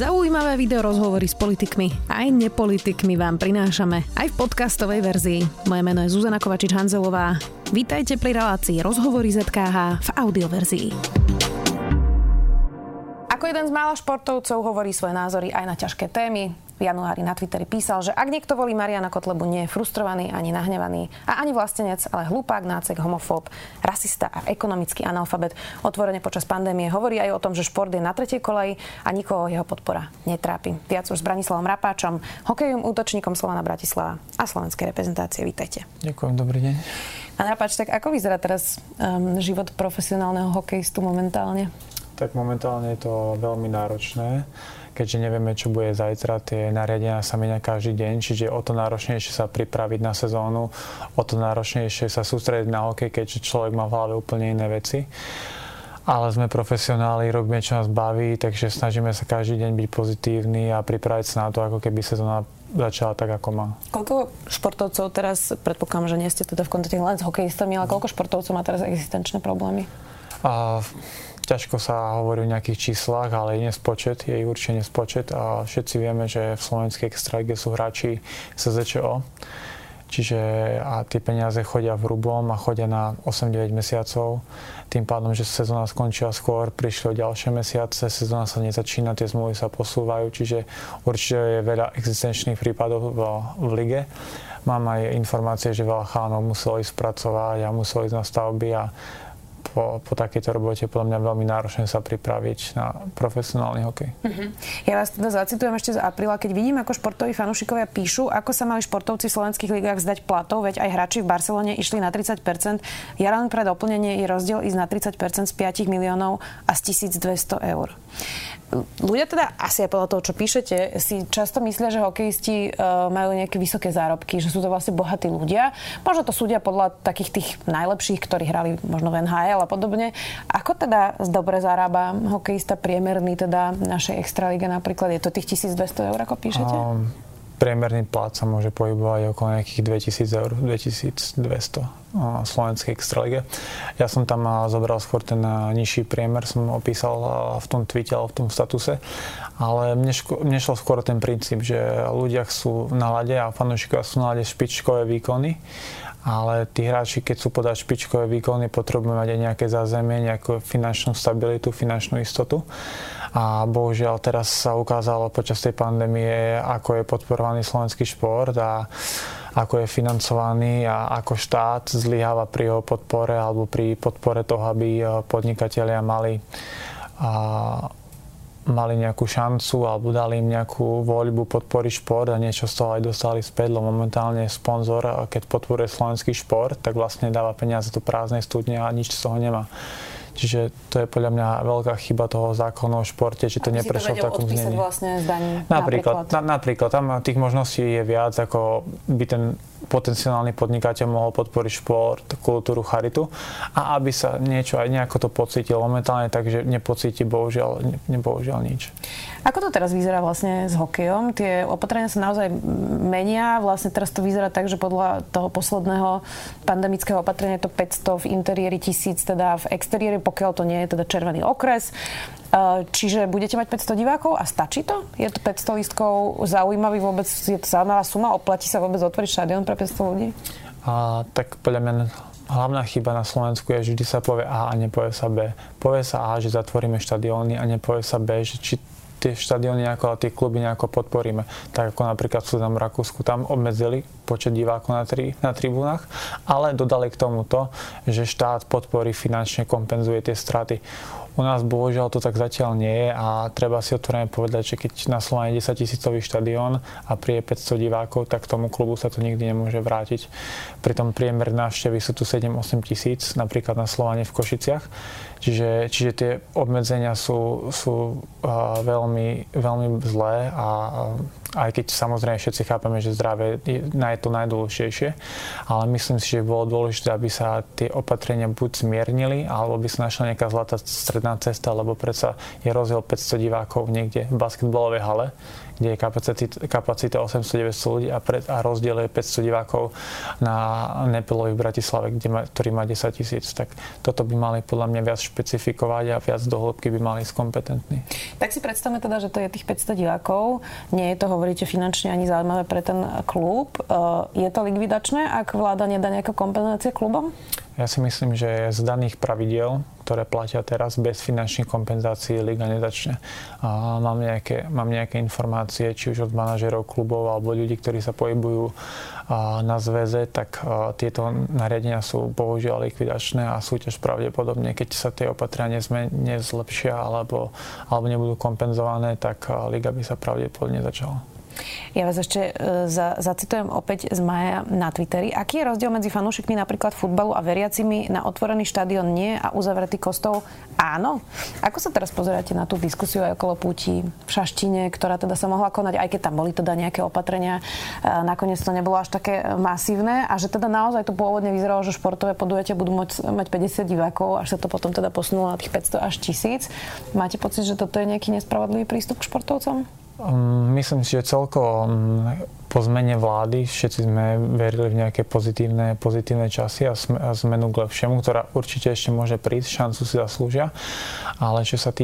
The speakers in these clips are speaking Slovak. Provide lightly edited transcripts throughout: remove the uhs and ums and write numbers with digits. Zaujímavé video rozhovory s politikmi aj nepolitikmi vám prinášame aj v podcastovej verzii. Moje meno je Zuzana Kovačič-Hanzelová. Vítajte pri relácii Rozhovory ZKH v audioverzii. Ako jeden z mála športovcov hovorí svoje názory aj na ťažké témy. V januári na Twitteri písal, že ak niekto volí Mariana Kotlebu, nie je frustrovaný, ani nahnevaný a ani vlastenec, ale hlupák, nácek, homofób, rasista a ekonomický analfabet. Otvorene počas pandémie hovorí aj o tom, že šport je na tretej koleji a nikoho jeho podpora netrápi. Viac už s Branislavom Rapáčom, hokejovým útočníkom Slovana Bratislava a slovenskej reprezentácie. Vítajte. Ďakujem, dobrý deň. Pán Rapáč, tak ako vyzerá teraz život profesionálneho hokejistu momentálne? Tak momentálne je to veľmi náročné. Keďže nevieme, čo bude zajtra, tie nariadenia sa menia každý deň, čiže o to náročnejšie sa pripraviť na sezónu, o to náročnejšie sa sústrediť na hokej, keďže človek má v hlave úplne iné veci. Ale sme profesionáli, robíme, čo nás baví, takže snažíme sa každý deň byť pozitívni a pripraviť sa na to, ako keby sezóna začala tak, ako má. Koľko športovcov teraz, predpokladám, že nie ste teda v kontakte len s hokejistami, ale koľko športovcov má teraz existenčné problémy? Ťažko sa hovorí o nejakých číslach, ale je nespočet, je určite nespočet a všetci vieme, že v slovenskej extralíge sú hráči SZČO, čiže a tie peniaze chodia v rubom a chodia na 8-9 mesiacov. Tým pádom, že sezóna skončila skôr, prišli ďalšie mesiace, sezóna sa nezačína, tie zmluvy sa posúvajú, čiže určite je veľa existenčných prípadov v lige. Mám aj informácie, že veľa chánov muselo ísť pracovať a muselo ísť na stavby a po takejto robote podľa mňa veľmi náročné sa pripraviť na profesionálny hokej. Ja vás teda zacitujem ešte z apríla, keď vidím, ako športoví fanúšikovia píšu, ako sa mali športovci v slovenských ligách zdať platov, veď aj hráči v Barcelone išli na 30%. Ja len pre doplnenie je rozdiel ísť na 30% z 5 miliónov a z 1200 eur. Ľudia teda asi aj podľa toho, čo píšete, si často myslia, že hokejisti majú nejaké vysoké zárobky, že sú to vlastne bohatí ľudia. Možno to súdia podľa takých tých najlepších, ktorí hrali možno v NHL a podobne. Ako teda dobre zarába hokejista priemerný teda v našej extralíge napríklad? Je to tých 1200 eur, ako píšete? Priemerný plat sa môže pohybovať okolo nejakých 2000 eur, 2200 v slovenskej extralíge. Ja som tam zobral skôr ten nižší priemer, som opísal v tom tweete, v tom statuse, ale mne šlo skôr ten princíp, že ľudia sú na lade a fanúšikovia sú na lade špičkové výkony, ale tí hráči, keď sú podať špičkové výkony, potrebujú mať aj nejaké zázemie, nejakú finančnú stabilitu, finančnú istotu. A bohužiaľ teraz sa ukázalo počas tej pandémie, ako je podporovaný slovenský šport a ako je financovaný a ako štát zlyháva pri jeho podpore alebo pri podpore toho, aby podnikatelia mali nejakú šancu alebo dali im nejakú voľbu podporiť šport a niečo z toho aj dostali späť, lebo momentálne sponzor, keď podporuje slovenský šport, tak vlastne dáva peniaze do prázdnej studne a nič z toho nemá. Čiže to je podľa mňa veľká chyba toho zákona o športe, že to neprešlo v takom znení. Vlastne napríklad, tam tých možností je viac, ako by ten potenciálny podnikateľ mohol podporiť šport, kultúru, charitu a aby sa niečo aj nejako to pocítil momentálne, takže nepocíti bohužiaľ nič. Ako to teraz vyzerá vlastne s hokejom? Tie opatrenia sa naozaj menia, vlastne teraz to vyzerá tak, že podľa toho posledného pandemického opatrenia je to 500 v interiéri, 1000 teda v exteriéri, pokiaľ to nie je teda červený okres. Čiže budete mať 500 divákov a stačí to? Je to 500 lístkov zaujímavý vôbec? Je to zaujímavá suma? Oplatí sa vôbec otvoriť štadión pre 500 ľudí? Tak podľa mňa hlavná chyba na Slovensku je, že vždy sa povie A a nepovie sa B. Povie sa A, že zatvoríme štadióny a nepovie sa B, že či tie štadióny a tie kluby nejako podporíme. Tak ako napríklad sú tam v Rakúsku, tam obmedzili počet divákov na tribúnach, ale dodali k tomu to, že štát podporí finančne, kompenzuje tie straty. U nás bohužiaľ to tak zatiaľ nie je a treba si otvorene povedať, že keď na Slovane 10-tisícový štadión a príde 500 divákov, tak tomu klubu sa to nikdy nemôže vrátiť. Pri tom priemer návštevy sú tu 7-8 tisíc, napríklad na Slovane v Košiciach. Čiže tie obmedzenia sú veľmi, veľmi zlé a aj keď samozrejme všetci chápeme, že zdravie je to najdôležitejšie, ale myslím si, že bolo dôležité, aby sa tie opatrenia buď zmiernili, alebo by sa našla nejaká zlatá stredná kapacitná cesta, lebo predsa je rozdiel 500 divákov niekde v basketbalovej hale, kde je kapacita 800-900 ľudí a rozdiel je 500 divákov na Nepilovi v Bratislave, ktorý má 10 000. Tak toto by mali podľa mňa viac špecifikovať a viac do hĺbky by mali ísť kompetentní. Tak si predstavme teda, že to je tých 500 divákov. Nie je to, hovoríte, finančne ani zaujímavé pre ten klub. Je to likvidačné, ak vláda nedá nejakú kompenzáciu klubom? Ja si myslím, že z daných pravidiel, ktoré platia teraz, bez finančných kompenzácií liga nezačne. A mám nejaké informácie, či už od manažerov klubov alebo ľudí, ktorí sa pohybujú na zväze, tak tieto nariadenia sú bohužiaľ likvidačné a súťaž pravdepodobne, keď sa tie opatrenia nezlepšia alebo nebudú kompenzované, tak liga by sa pravdepodobne začala. Ja vás ešte zacitujem opäť z Maja na Twitteri. Aký je rozdiel medzi fanúšikmi napríklad futbalu a veriacimi? Na otvorený štadión nie a uzavretý kostol áno? Ako sa teraz pozeráte na tú diskusiu aj okolo púti v Šaštine, ktorá teda sa mohla konať, aj keď tam boli teda nejaké opatrenia, nakoniec to nebolo až také masívne a že teda naozaj to pôvodne vyzeralo, že športové podujatia budú mať 50 divákov, až sa to potom teda posunulo na tých 500 až 1000. Máte pocit, že toto je nejaký nespravodlivý prístup k športovcom? Myslím si, že celkovo po zmene vlády všetci sme verili v nejaké pozitívne časy a zmenu k lepšiemu, ktorá určite ešte môže prísť, šancu si zaslúžia. Ale čo sa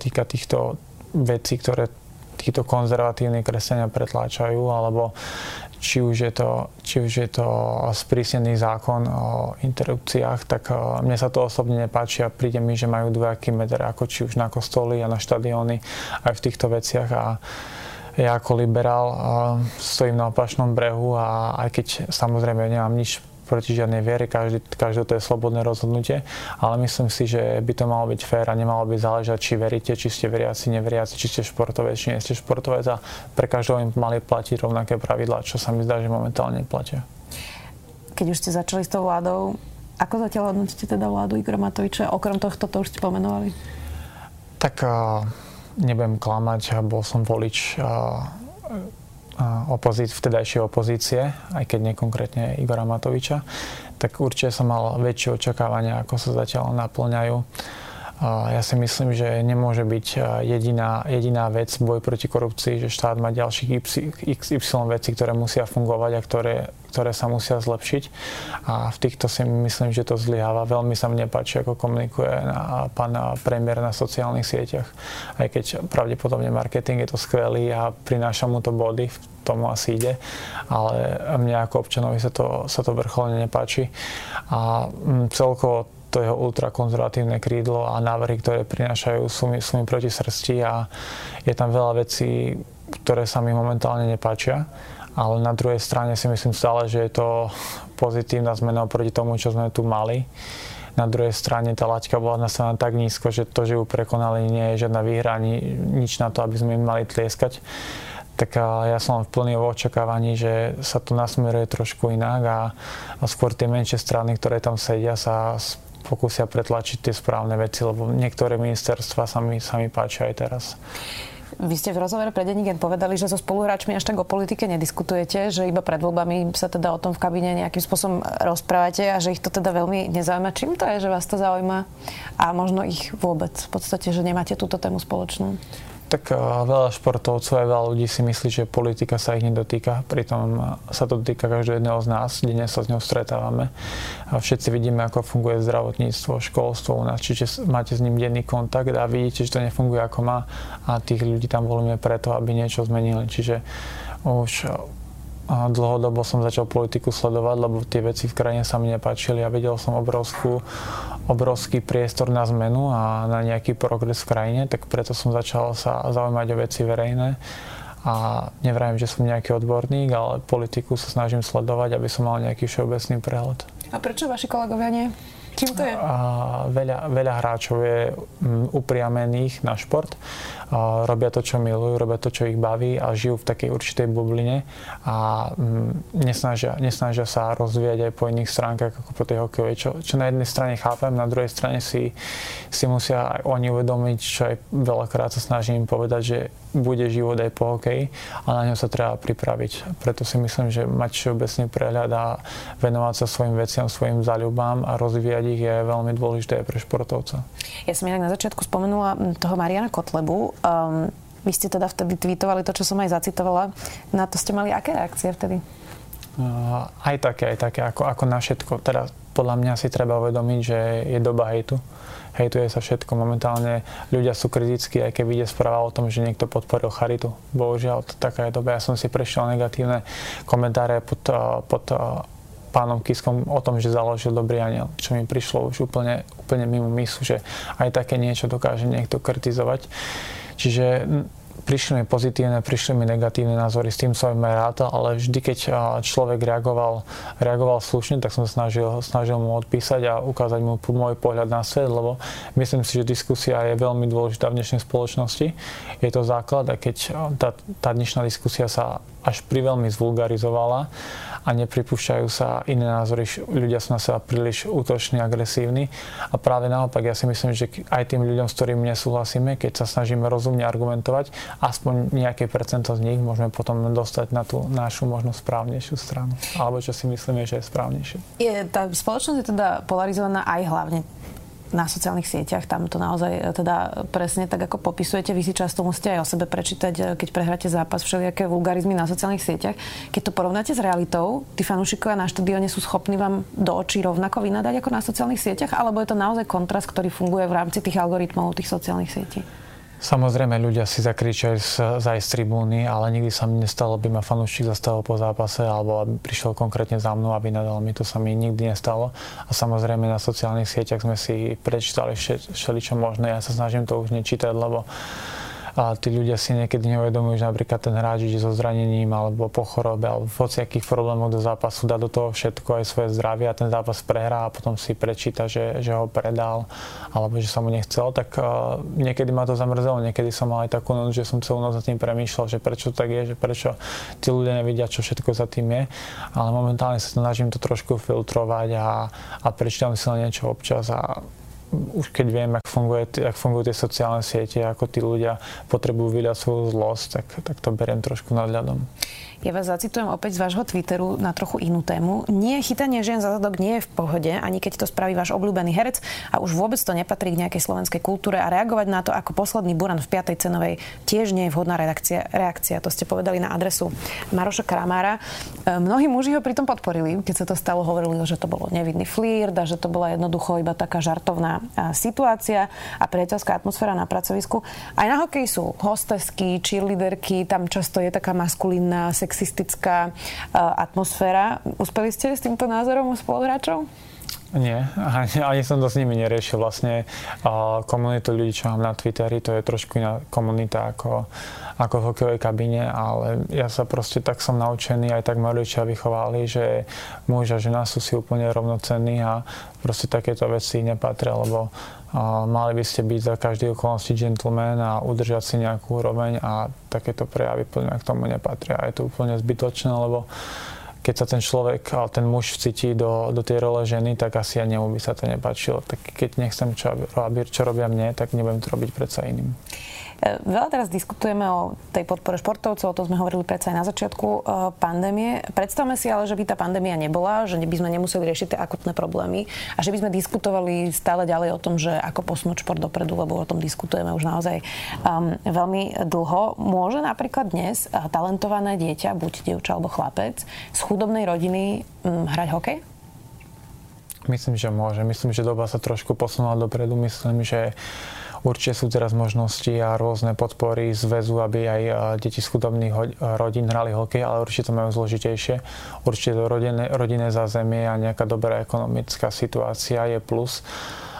týka týchto vecí, ktoré títo konzervatívni kresťania pretláčajú, alebo či už je to sprísnený zákon o interrupciách, tak mne sa to osobne nepáči a príde mi, že majú dvojaký meter, ako či už na kostoly a na štadióny aj v týchto veciach. A ja ako liberál stojím na opačnom brehu a aj keď samozrejme nemám nič proti žiadnej viere, každé to je slobodné rozhodnutie, ale myslím si, že by to malo byť fér a nemalo by záležať, či veríte, či ste veriaci, neveriaci, či ste športovec, či nie ste športovec a pre každého im mali platiť rovnaké pravidlá, čo sa mi zdá, že momentálne platia. Keď už ste začali s tou vládou, ako zatiaľ hodnotíte teda vládu Igora Matoviča? Okrem tohto to už ste pomenovali. Tak nebudem klamať, bol som volič vtedajšej opozície, aj keď nekonkrétne Igora Matoviča, tak určite som mal väčšie očakávania, ako sa zatiaľ naplňajú. Ja si myslím, že nemôže byť jediná vec boj proti korupcii, že štát má ďalších XY vecí, ktoré musia fungovať a ktoré sa musia zlepšiť. A v týchto si myslím, že to zlyháva. Veľmi sa mne páči, ako komunikuje pán premiér na sociálnych sieťach. Aj keď pravdepodobne marketing je to skvelý a prináša mu to body, v tomu asi ide. Ale mne ako občanovi sa to vrcholne nepáči. A celkovo to jeho ultrakonzervatívne krídlo a návrhy, ktoré prinášajú, sú mi proti srsti a je tam veľa vecí, ktoré sa mi momentálne nepáčia. Ale na druhej strane si myslím stále, že je to pozitívna zmena oproti tomu, čo sme tu mali. Na druhej strane tá laťka bola nastavená tak nízko, že to, že ju prekonali, nie je žiadna výhra ani nič na to, aby sme im mali tlieskať. Tak ja som v plnom očakávaní, že sa to nasmeruje trošku inak a skôr tie menšie strany, ktoré tam sedia, sa pokúsia pretlačiť tie správne veci, lebo niektoré ministerstva sa mi páčia aj teraz. Vy ste v rozhovore pre denník povedali, že so spoluhráčmi až tak o politike nediskutujete, že iba pred voľbami sa teda o tom v kabíne nejakým spôsobom rozprávate a že ich to teda veľmi nezaujíma. Čím to je, že vás to zaujíma a možno ich vôbec v podstate, že nemáte túto tému spoločnú? Tak veľa športovcov aj veľa ľudí si myslí, že politika sa ich nedotýka. Pritom sa to dotýka každého jedného z nás, denne sa s ňou stretávame. Všetci vidíme, ako funguje zdravotníctvo, školstvo u nás. Čiže máte s ním denný kontakt a vidíte, že to nefunguje ako má a tých ľudí tam volíme preto, aby niečo zmenili. Čiže už dlhodobo som začal politiku sledovať, lebo tie veci v krajine sa mi nepáčili a videl som obrovský priestor na zmenu a na nejaký progres v krajine, tak preto som začal sa zaujímať o veci verejné. A nevravím, že som nejaký odborník, ale politiku sa snažím sledovať, aby som mal nejaký všeobecný prehľad. A prečo vaši kolegovia nie? Čím to je? Veľa hráčov je upriamených na šport. Robia to, čo milujú, robia to, čo ich baví a žijú v takej určitej bubline a nesnažia sa rozvíjať aj po iných stránkach ako po tej hokejovej. Čo na jednej strane chápem, na druhej strane si musia aj oni uvedomiť, čo aj veľakrát sa snažím povedať, že bude život aj po hokeji a na ňom sa treba pripraviť. Preto si myslím, že mať všeobecný prehľad a venovať sa svojim veciam, svojim záľubám a rozvíjať ich je veľmi dôležité pre športovca. Ja som inak na začiatku spomenula toho Mariana Kotlebu. Vy ste teda vtedy tweetovali to, čo som aj zacitovala. Na to ste mali aké reakcie vtedy? Aj také, ako na všetko. Teda podľa mňa si treba uvedomiť, že je doba hejtu. Hejtuje sa všetko. Momentálne ľudia sú kritickí, aj keď vyjde správa o tom, že niekto podporil charitu. Bohužiaľ, to taká je doba. Ja som si prešiel negatívne komentáre pod pánom Kiskom o tom, že založil Dobrý Aniel, čo mi prišlo už úplne mimo myslu, že aj také niečo dokáže niekto kritizovať. Čiže prišli mi pozitívne, prišli mi negatívne názory, s tým som aj rátal, ale vždy, keď človek reagoval slušne, tak som snažil mu odpísať a ukázať mu môj pohľad na svet, lebo myslím si, že diskusia je veľmi dôležitá v dnešnej spoločnosti. Je to základ, a keď tá dnešná diskusia sa až priveľmi zvulgarizovala a nepripúšťajú sa iné názory, ľudia sú na seba príliš útoční, agresívni a práve naopak, ja si myslím, že aj tým ľuďom, s ktorými nesúhlasíme, keď sa snažíme rozumne argumentovať, aspoň nejaké percento z nich môžeme potom dostať na tú našu možno správnejšiu stranu, alebo čo si myslíme, že je správnejšie. Tá spoločnosť je teda polarizovaná aj hlavne na sociálnych sieťach, tam to naozaj teda presne tak, ako popisujete. Vy si často musíte aj o sebe prečítať, keď prehráte zápas, všelijaké vulgarizmy na sociálnych sieťach. Keď to porovnáte s realitou, tí fanúšikovia na štadióne sú schopní vám do očí rovnako vynadať ako na sociálnych sieťach, alebo je to naozaj kontrast, ktorý funguje v rámci tých algoritmov, tých sociálnych sietí? Samozrejme, ľudia si zakričajú aj z tribúny, ale nikdy sa mi nestalo, aby ma fanúšik zastavil po zápase alebo aby prišiel konkrétne za mnou, aby nadal mi. To sa mi nikdy nestalo. A samozrejme, na sociálnych sieťach sme si prečítali všeličo možné. Ja sa snažím to už nečítať, lebo tí ľudia si niekedy neuvedomujú, že napríklad ten hráč ide so zranením alebo po chorobe alebo v hociakých problémoch do zápasu, dá do toho všetko, aj svoje zdravie, a ten zápas prehrá a potom si prečíta, že ho predal alebo že sa mu nechcel. Tak niekedy ma to zamrzelo, niekedy som mal aj takú noc, že som celú noc nad tým premýšľal, že prečo tak je, že prečo tí ľudia nevidia, čo všetko za tým je. Ale momentálne sa snažím to trošku filtrovať a prečítam si len niečo občas a už keď viem, ak fungujú tie sociálne siete, ako tí ľudia potrebujú vydať svoju zlosť, tak to beriem trošku nadľadom. Ja vás zacitujem opäť z vášho Twitteru na trochu inú tému. Nie, chytanie žien za zadok nie je v pohode, ani keď to spraví váš obľúbený herec a už vôbec to nepatrí k nejakej slovenskej kultúre a reagovať na to ako posledný buran v 5. cenovej tiež nie je vhodná reakcia. To ste povedali na adresu Maroša Kramára. Mnohí muži ho pritom podporili, keď sa to stalo, hovorili, že to bolo nevidný flirt a že to bola jednoducho iba taká žartovná situácia a priateľská atmosféra na pracovisku. Aj na hokeji sú hostesky, cheerleaderky, tam často je taká maskulínna sexistická atmosféra. Uspeli ste s týmto názorom u spoluhráčov? Nie, ani som to s nimi neriešil. Vlastne komunitu ľudí, čo mám na Twitteri, to je trošku iná komunita ako v hokejovej kabíne, ale ja sa proste tak som naučený, aj tak ma rodičia vychovali, že muž a žena sú si úplne rovnocenní a proste takéto veci nepatria, lebo mali by ste byť za každej okolnosti gentleman a udržať si nejakú úroveň a takéto prejavy plne k tomu nepatria. A je to úplne zbytočné, lebo keď sa ten človek, ten muž vcíti do tej role ženy, tak asi aj nemu by sa to nepáčilo. Tak keď nechcem, čo robia mne, tak nebudem to robiť predsa iným. Veľa teraz diskutujeme o tej podpore športovcov, o tom sme hovorili predsa aj na začiatku pandémie. Predstavme si ale, že by tá pandémia nebola, že by sme nemuseli riešiť tie akutné problémy a že by sme diskutovali stále ďalej o tom, že ako posunúť šport dopredu, lebo o tom diskutujeme už naozaj veľmi dlho. Môže napríklad dnes talentované dieťa, buď dievča alebo chlapec, chudobnej rodiny hrať hokej? Myslím, že môže. Myslím, že doba sa trošku posunula dopredu. Myslím, že určite sú teraz možnosti a rôzne podpory zväzu, aby aj deti z chudobných rodín hrali hokej, ale určite to majú zložitejšie. Určite to rodinné zázemie a nejaká dobrá ekonomická situácia je plus.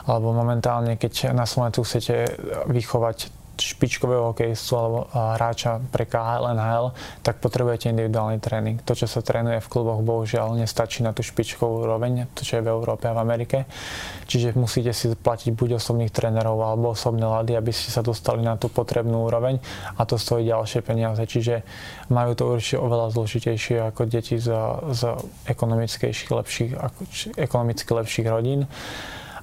Alebo momentálne, keď na Slovensku chcete vychovať špičkového hokejistu alebo hráča pre KHL, NHL, tak potrebujete individuálny tréning. To, čo sa trénuje v kluboch, bohužiaľ nestačí na tú špičkovú úroveň, to, čo je v Európe a v Amerike. Čiže musíte si platiť buď osobných trénerov alebo osobné lady, aby ste sa dostali na tú potrebnú úroveň a to stojí ďalšie peniaze. Čiže majú to určite oveľa zložitejšie ako deti z ekonomicky lepších rodín.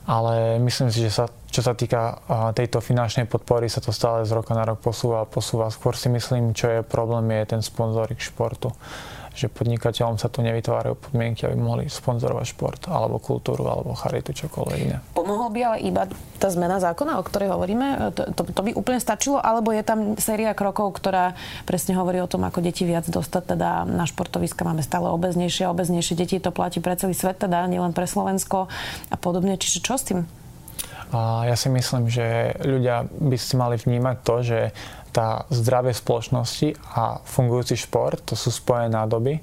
Ale myslím si, že čo sa týka tejto finančnej podpory, sa to stále z roka na rok posúva. Skôr si myslím, čo je problém, je ten sponzoring športu. že podnikateľom sa tu nevytvárajú podmienky, aby mohli sponzorovať šport, alebo kultúru, alebo charitu, čokoľvek iné. Pomohol by ale iba tá zmena zákona, o ktorej hovoríme? To by úplne stačilo, alebo je tam séria krokov, ktorá presne hovorí o tom, ako deti viac dostať, teda na športoviska máme stále obeznejšie a obeznejšie deti, to platí pre celý svet, teda nielen pre Slovensko a podobne. Čiže čo s tým? Ja si myslím, že ľudia by si mali vnímať to, že tá zdravie spoločnosti a fungujúci šport, to sú spojené nádoby.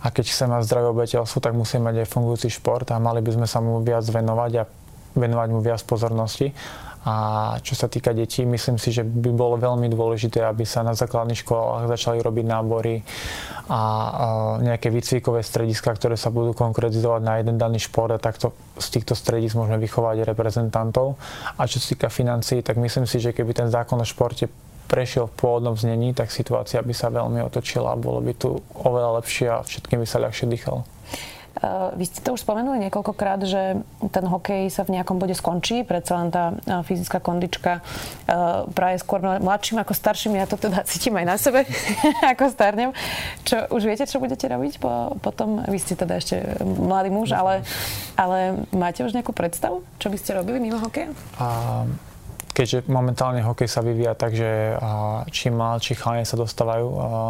A keď chceme mať zdravé obyvateľstvo, tak musíme mať aj fungujúci šport a mali by sme sa mu viac venovať a venovať mu viac pozornosti. A čo sa týka detí, myslím si, že by bolo veľmi dôležité, aby sa na základných školách začali robiť nábory a nejaké výcvikové strediska, ktoré sa budú konkretizovať na jeden daný šport a takto z týchto stredisk môžeme vychovať reprezentantov. A čo sa týka financií, tak myslím si, že keby ten zákon o športe prešiel v pôvodnom znení, tak situácia by sa veľmi otočila a bolo by tu oveľa lepšie a všetkým by sa ľahšie dýchalo. Vy ste to už spomenuli niekoľkokrát, že ten hokej sa v nejakom bode skončí, predsa len tá fyzická kondička praje skôr mladším ako starším, ja to teda cítim aj na sebe, ako starnem. Čo, už viete, čo budete robiť potom? Vy ste teda ešte mladý muž, ale máte už nejakú predstavu, čo by ste robili mimo hokeja? Keďže momentálne hokej sa vyvíja tak, že čím mladší chalani sa dostávajú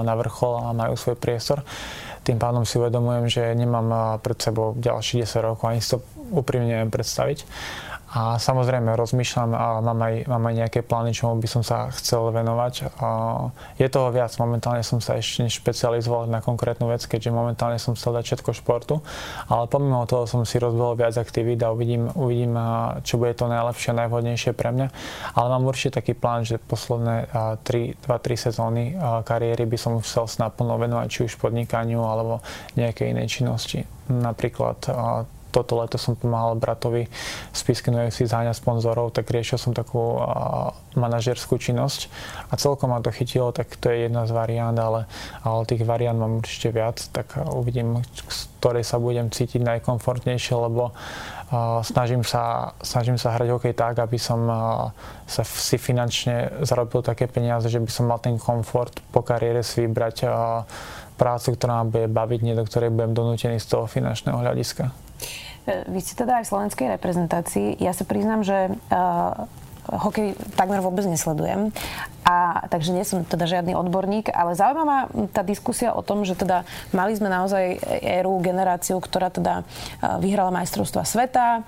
na vrchol a majú svoj priestor, tým pádom si uvedomujem, že nemám pred sebou ďalších 10 rokov, ani si to úprimne neviem predstaviť. A samozrejme rozmýšľam a mám aj nejaké plány, čomu by som sa chcel venovať. Je toho viac, momentálne som sa ešte nešpecializoval na konkrétnu vec, keďže momentálne som chcel dať všetko športu, ale pomimo toho som si rozbehol viac aktivít a uvidím, čo bude to najlepšie a najvhodnejšie pre mňa. Ale mám určite taký plán, že posledné 2-3 sezóny kariéry by som chcel naplno venovať či už podnikaniu alebo nejakej inej činnosti. Napríklad toto leto som pomáhal bratovi z Písky si zháňať sponzorov, tak riešil som takú manažerskú činnosť a celkom ma to chytilo, tak to je jedna z variant, ale tých variant mám určite viac, tak uvidím, z ktorej sa budem cítiť najkomfortnejšie, lebo snažím sa hrať hokej tak, aby som sa si finančne zarobil také peniaze, že by som mal ten komfort po kariére si vybrať prácu, ktorá ma bude baviť, nie do ktorej budem donútený z toho finančného hľadiska. Vy ste teda aj v slovenskej reprezentácii. Ja sa priznám, že hokej takmer vôbec nesledujem. Takže nie som teda žiadny odborník, ale zaujíma ma tá diskusia o tom, že teda mali sme naozaj éru, generáciu, ktorá teda vyhrala majstrovstvá sveta.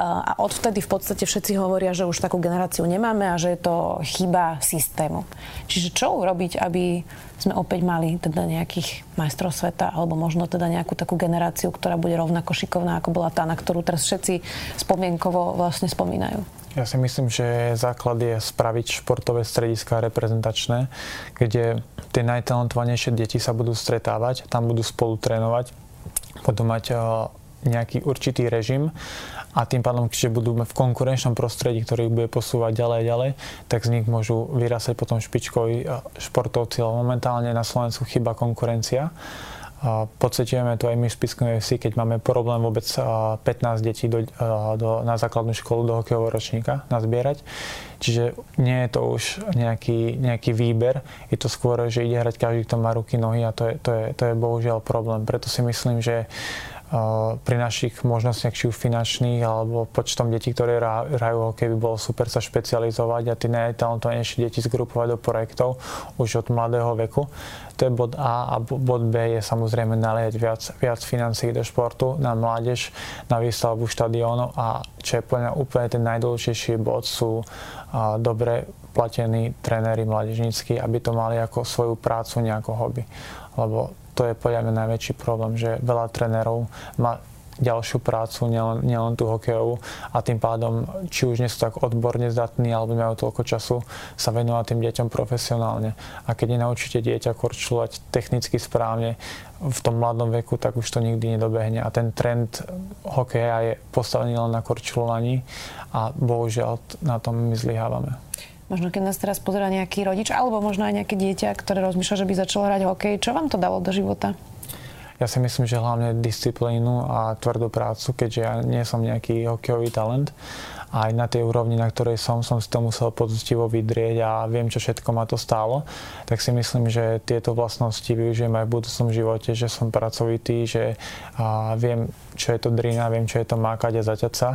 A odvtedy v podstate všetci hovoria, že už takú generáciu nemáme a že je to chyba systému. Čiže čo urobiť, aby sme opäť mali teda nejakých majstrov sveta alebo možno teda nejakú takú generáciu, ktorá bude rovnako šikovná, ako bola tá, na ktorú teraz všetci spomienkovo vlastne spomínajú? Ja si myslím, že základ je spraviť športové strediská reprezentačné, kde tie najtalentovanejšie deti sa budú stretávať, tam budú spolu trénovať, budú mať nejaký určitý režim a tým pádom, keďže budú v konkurenčnom prostredí, ktorý bude posúvať ďalej, tak z nich môžu vyrásať potom špičkoví športovci. Momentálne na Slovensku chýba konkurencia. Pociťujeme to aj my v Spišskom FC, keď máme problém vôbec 15 detí na základnú školu do hokejového ročníka nazbierať. Čiže nie je to už nejaký výber, je to skôr, že ide hrať každý, kto má ruky, nohy a to je bohužiaľ problém. Preto si myslím, že pri našich možnostiach, či už finančných, alebo počtom detí, ktoré hrajú hokej, by bolo super sa špecializovať a tie najtalentovanejšie deti zgrupovať do projektov už od mladého veku. To je bod A a bod B je samozrejme naliať viac financií do športu, na mládež, na výstavbu štadiónov a čo je úplne ten najdôležitejší bod sú dobre platení tréneri mládežnícky, aby to mali ako svoju prácu, nejako hobby. Lebo to je podľa mňa najväčší problém, že veľa trénerov má ďalšiu prácu, nielen tú hokejovú a tým pádom, či už nie sú tak odborne zdatní alebo nemajú toľko času sa venovať tým deťom profesionálne. A keď nenaučíte dieťa korčulovať technicky správne v tom mladom veku, tak už to nikdy nedobehne. A ten trend hokeja je postavený len na korčulovaní a bohužiaľ na tom my zlyhávame. Možno keď nás teraz pozerá nejaký rodič, alebo možno aj nejaké dieťa, ktoré rozmýšľa, že by začalo hrať hokej. Čo vám to dalo do života? Ja si myslím, že hlavne disciplínu a tvrdú prácu, keďže ja nie som nejaký hokejový talent, aj na tej úrovni, na ktorej som si to musel poctivo vydrieť a viem, čo všetko ma to stálo, tak si myslím, že tieto vlastnosti využijem aj v budúcom živote, že som pracovitý, že viem, čo je to drina, viem, čo je to mákať a zaťať sa.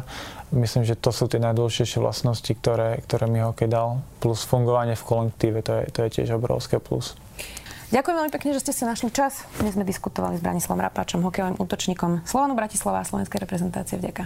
Myslím, že to sú tie najdôležitejšie vlastnosti, ktoré mi hokej dal, plus fungovanie v kolektíve, to je tiež obrovské plus. Ďakujem veľmi pekne, že ste si našli čas. My sme diskutovali s Branislavom Rapáčom, hokejovým útočníkom Slovanu Bratislava a slovenskej reprezentácie. Vďaka.